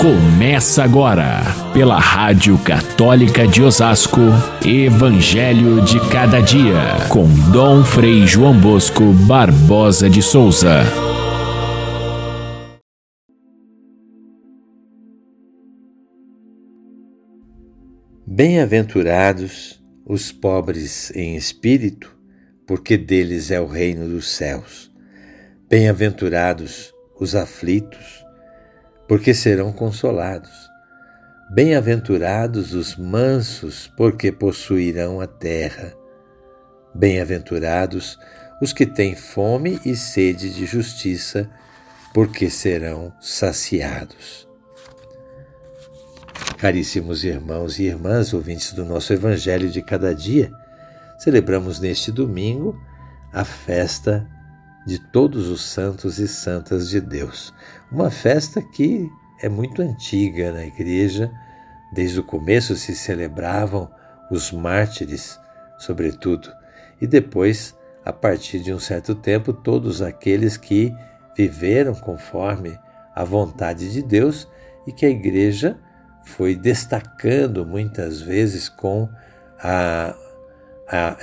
Começa agora, pela Rádio Católica de Osasco, Evangelho de Cada Dia, com Dom Frei João Bosco Barbosa de Souza. Bem-aventurados os pobres em espírito, porque deles é o reino dos céus. Bem-aventurados os aflitos, porque serão consolados. Bem-aventurados os mansos, porque possuirão a terra. Bem-aventurados os que têm fome e sede de justiça, porque serão saciados. Caríssimos irmãos e irmãs, ouvintes do nosso Evangelho de Cada Dia, celebramos neste domingo a festa de todos os santos e santas de Deus. Uma festa que é muito antiga na Igreja. Desde o começo se celebravam os mártires, sobretudo, e depois, a partir de um certo tempo, todos aqueles que viveram conforme a vontade de Deus e que a Igreja foi destacando muitas vezes com a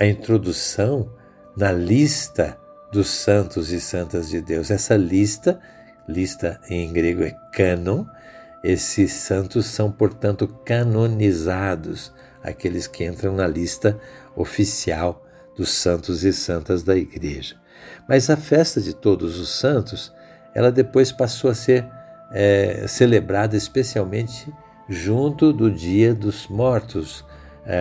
introdução na lista dos santos e santas de Deus. Essa lista em grego é cânon, esses santos são, portanto, canonizados, aqueles que entram na lista oficial dos santos e santas da Igreja. Mas a festa de todos os santos, ela depois passou a ser celebrada especialmente junto do Dia dos Mortos,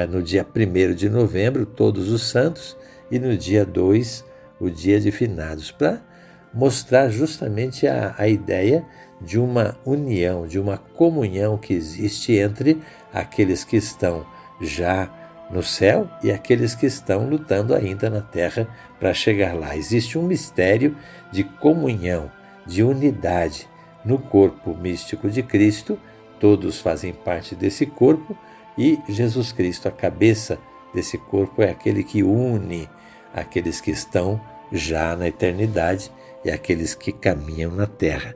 no dia 1º de novembro, todos os santos, e no dia 2, o Dia de Finados, para mostrar justamente a ideia de uma união, de uma comunhão que existe entre aqueles que estão já no céu e aqueles que estão lutando ainda na terra para chegar lá. Existe um mistério de comunhão, de unidade no corpo místico de Cristo. Todos fazem parte desse corpo e Jesus Cristo, a cabeça desse corpo, é aquele que une aqueles que estão já na eternidade e aqueles que caminham na terra.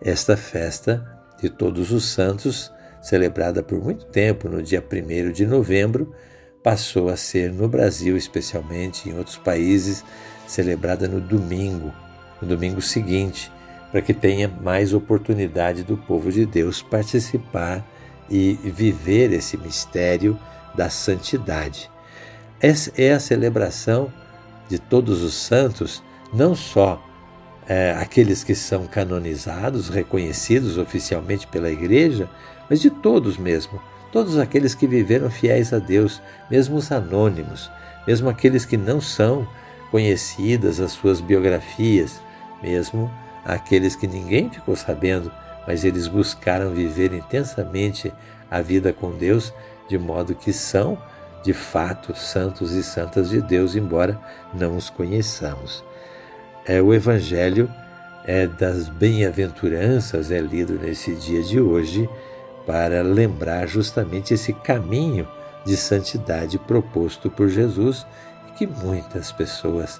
Esta festa de todos os santos, celebrada por muito tempo, no dia 1º de novembro, passou a ser no Brasil, especialmente em outros países, celebrada no domingo seguinte, para que tenha mais oportunidade do povo de Deus participar e viver esse mistério da santidade. Essa é a celebração de todos os santos, não só aqueles que são canonizados, reconhecidos oficialmente pela Igreja, mas de todos mesmo, todos aqueles que viveram fiéis a Deus, mesmo os anônimos, mesmo aqueles que não são conhecidas as suas biografias, mesmo aqueles que ninguém ficou sabendo, mas eles buscaram viver intensamente a vida com Deus, de modo que são de fato santos e santas de Deus, embora não os conheçamos. O Evangelho das Bem-aventuranças é lido nesse dia de hoje para lembrar justamente esse caminho de santidade proposto por Jesus, que muitas pessoas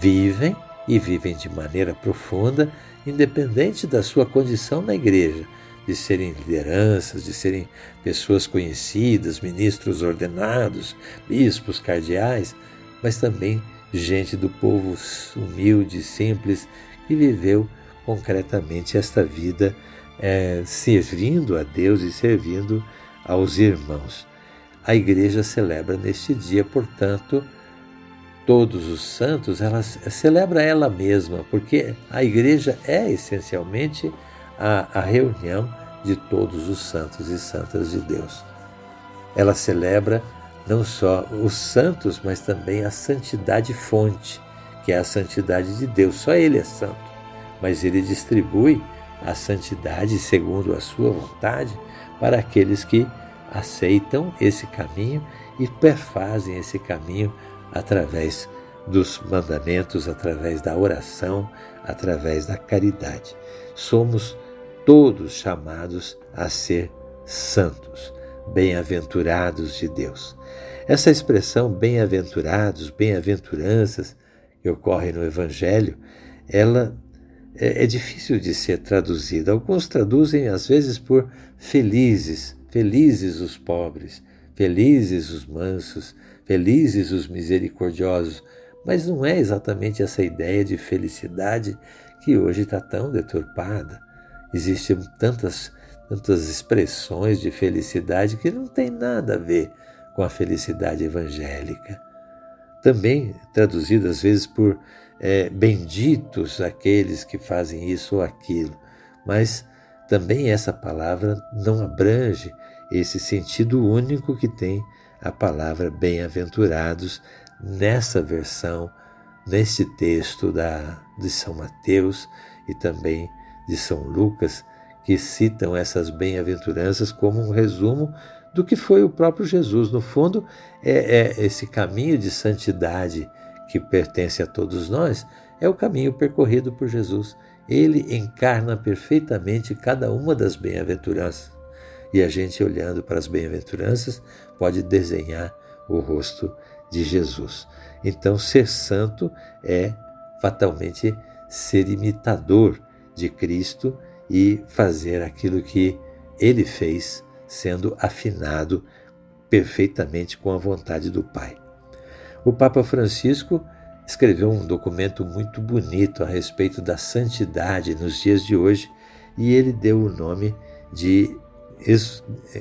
vivem e vivem de maneira profunda, independente da sua condição na Igreja, de serem lideranças, de serem pessoas conhecidas, ministros ordenados, bispos, cardeais, mas também gente do povo humilde, simples, que viveu concretamente esta vida servindo a Deus e servindo aos irmãos. A Igreja celebra neste dia, portanto, todos os santos, ela celebra ela mesma, porque a Igreja é essencialmente a reunião de todos os santos e santas de Deus. Ela celebra não só os santos, mas também a santidade fonte, que é a santidade de Deus. Só Ele é santo, mas Ele distribui a santidade segundo a sua vontade para aqueles que aceitam esse caminho e perfazem esse caminho através dos mandamentos, através da oração, através da caridade. Somos todos chamados a ser santos, bem-aventurados de Deus. Essa expressão bem-aventurados, bem-aventuranças, que ocorre no Evangelho, ela é difícil de ser traduzida. Alguns traduzem às vezes por felizes, felizes os pobres, felizes os mansos, felizes os misericordiosos, mas não é exatamente essa ideia de felicidade que hoje está tão deturpada. Existem tantas expressões de felicidade que não tem nada a ver com a felicidade evangélica. Também traduzido às vezes por benditos aqueles que fazem isso ou aquilo, mas também essa palavra não abrange esse sentido único que tem a palavra bem-aventurados nessa versão, neste texto de São Mateus e também de São Lucas, que citam essas bem-aventuranças como um resumo do que foi o próprio Jesus. No fundo, é esse caminho de santidade que pertence a todos nós, é o caminho percorrido por Jesus. Ele encarna perfeitamente cada uma das bem-aventuranças. E a gente, olhando para as bem-aventuranças, pode desenhar o rosto de Jesus. Então, ser santo é fatalmente ser imitador de Cristo e fazer aquilo que ele fez, sendo afinado perfeitamente com a vontade do Pai. O Papa Francisco escreveu um documento muito bonito a respeito da santidade nos dias de hoje, e ele deu o nome de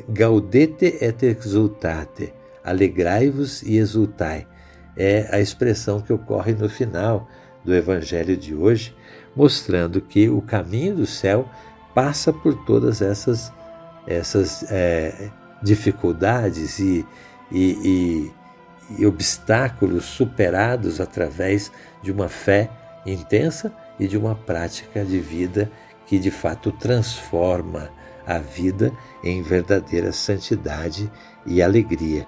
Gaudete et exultate, alegrai-vos e exultai. É a expressão que ocorre no final do Evangelho de hoje, mostrando que o caminho do céu passa por todas essas dificuldades e obstáculos superados através de uma fé intensa e de uma prática de vida que de fato transforma a vida em verdadeira santidade e alegria.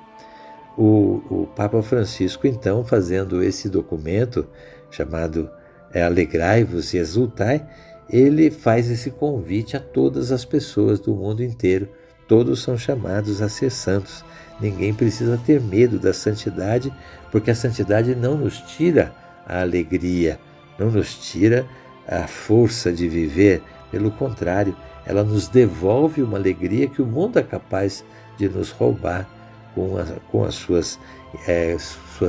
O Papa Francisco, então, fazendo esse documento chamado Alegrai-vos e Exultai, ele faz esse convite a todas as pessoas do mundo inteiro. Todos são chamados a ser santos. Ninguém precisa ter medo da santidade, porque a santidade não nos tira a alegria, não nos tira a força de viver. Pelo contrário, ela nos devolve uma alegria que o mundo é capaz de nos roubar com as suas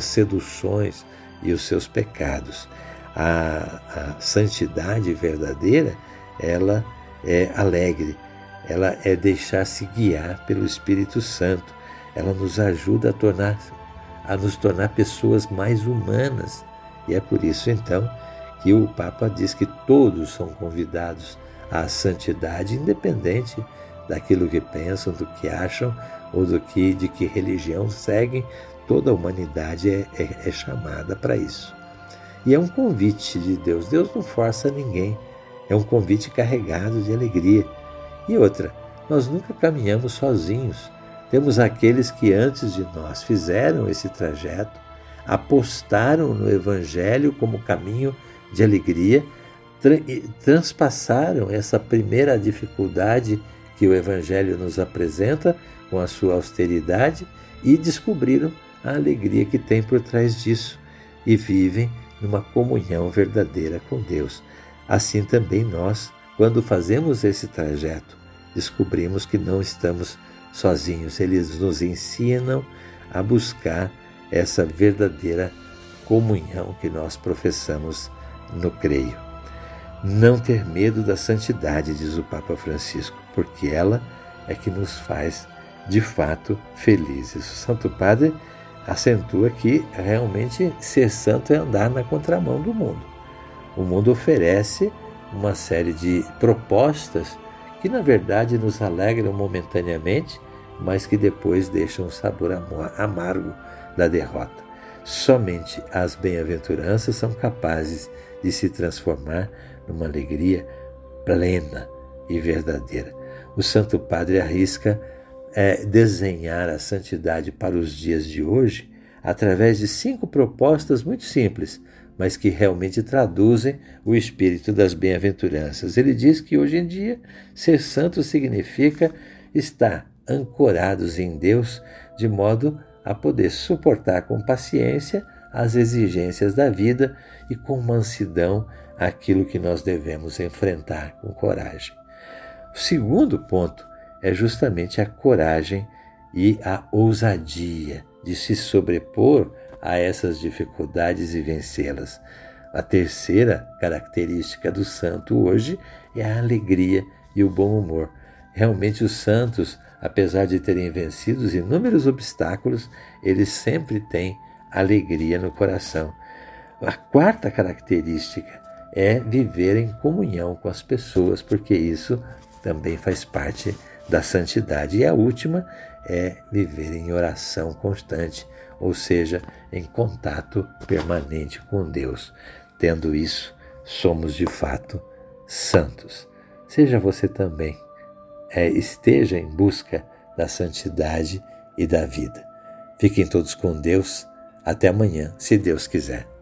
seduções e os seus pecados. A santidade verdadeira, ela é alegre, ela é deixar-se guiar pelo Espírito Santo, ela nos ajuda a nos tornar pessoas mais humanas. E é por isso, então, que o Papa diz que todos são convidados à santidade, independente daquilo que pensam, do que acham ou de que religião seguem. Toda a humanidade é chamada para isso. E é um convite de Deus. Deus não força ninguém. É um convite carregado de alegria. E outra, nós nunca caminhamos sozinhos. Temos aqueles que antes de nós fizeram esse trajeto, apostaram no Evangelho como caminho de alegria, transpassaram essa primeira dificuldade que o Evangelho nos apresenta com a sua austeridade e descobriram a alegria que tem por trás disso e vivem numa comunhão verdadeira com Deus. Assim também nós, quando fazemos esse trajeto, descobrimos que não estamos sozinhos. Eles nos ensinam a buscar essa verdadeira comunhão que nós professamos no creio. Não ter medo da santidade, diz o Papa Francisco, porque ela é que nos faz de fato felizes. O Santo Padre acentua que realmente ser santo é andar na contramão do mundo. O mundo oferece uma série de propostas que na verdade nos alegram momentaneamente, mas que depois deixam um sabor amargo da derrota. Somente as bem-aventuranças são capazes de se transformar numa alegria plena e verdadeira. O Santo Padre arrisca desenhar a santidade para os dias de hoje através de 5 propostas muito simples, mas que realmente traduzem o espírito das bem-aventuranças. Ele diz que hoje em dia ser santo significa estar ancorados em Deus, de modo a poder suportar com paciência as exigências da vida e com mansidão aquilo que nós devemos enfrentar com coragem. O segundo ponto é justamente a coragem e a ousadia de se sobrepor a essas dificuldades e vencê-las. A terceira característica do santo hoje é a alegria e o bom humor. Realmente os santos, apesar de terem vencido inúmeros obstáculos, eles sempre têm alegria no coração. A quarta característica é viver em comunhão com as pessoas, porque isso também faz parte da santidade. E a última é viver em oração constante, ou seja, em contato permanente com Deus. Tendo isso, somos de fato santos. Seja você também, esteja em busca da santidade e da vida. Fiquem todos com Deus. Até amanhã, se Deus quiser.